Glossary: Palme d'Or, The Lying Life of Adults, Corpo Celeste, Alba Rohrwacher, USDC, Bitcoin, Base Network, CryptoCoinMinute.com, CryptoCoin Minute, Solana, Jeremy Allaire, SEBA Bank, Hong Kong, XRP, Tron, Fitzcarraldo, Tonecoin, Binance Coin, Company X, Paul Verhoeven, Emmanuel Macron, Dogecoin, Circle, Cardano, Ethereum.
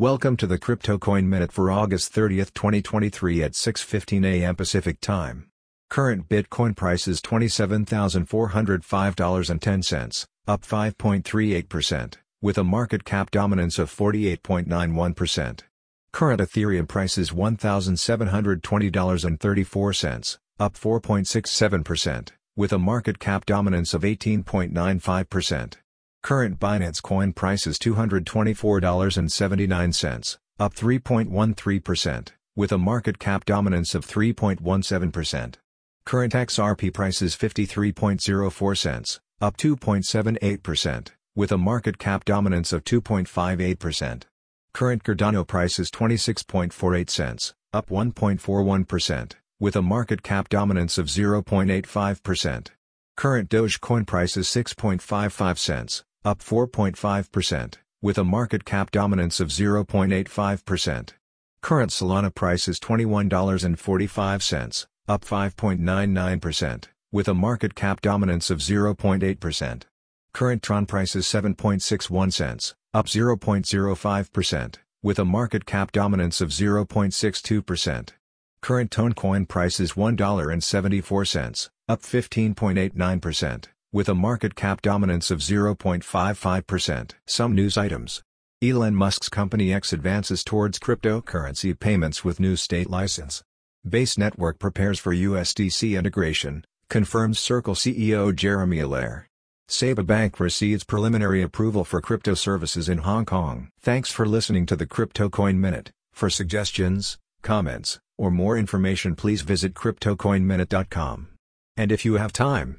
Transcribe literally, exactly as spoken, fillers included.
Welcome to the CryptoCoin Minute for August thirtieth, twenty twenty-three at six fifteen a m Pacific Time. Current Bitcoin price is twenty-seven thousand four hundred five dollars and ten cents, up five point three eight percent, with a market cap dominance of forty-eight point nine one percent. Current Ethereum price is one thousand seven hundred twenty dollars and thirty-four cents, up four point six seven percent, with a market cap dominance of eighteen point nine five percent. Current Binance Coin price is two hundred twenty-four dollars and seventy-nine cents, up three point one three percent, with a market cap dominance of three point one seven percent. Current X R P price is fifty-three point zero four cents, up two point seven eight percent, with a market cap dominance of two point five eight percent. Current Cardano price is twenty-six point four eight cents, up one point four one percent, with a market cap dominance of zero point eight five percent. Current Dogecoin price is six point five five cents, up four point five percent, with a market cap dominance of zero point eight five percent. Current Solana price is twenty-one dollars and forty-five cents, up five point nine nine percent, with a market cap dominance of zero point eight percent. Current Tron price is seven point six one cents, up zero point zero five percent, with a market cap dominance of zero point six two percent. Current Tonecoin price is one dollar and seventy-four cents, up fifteen point eight nine percent, with a market cap dominance of zero point five five percent. Some news items. Elon Musk's Company X advances towards cryptocurrency payments with new state license. Base Network prepares for U S D C integration, confirms Circle C E O Jeremy Allaire. SEBA Bank receives preliminary approval for crypto services in Hong Kong. Thanks for listening to the CryptoCoin Minute. For suggestions, comments, or more information, please visit Crypto Coin Minute dot com. And if you have time,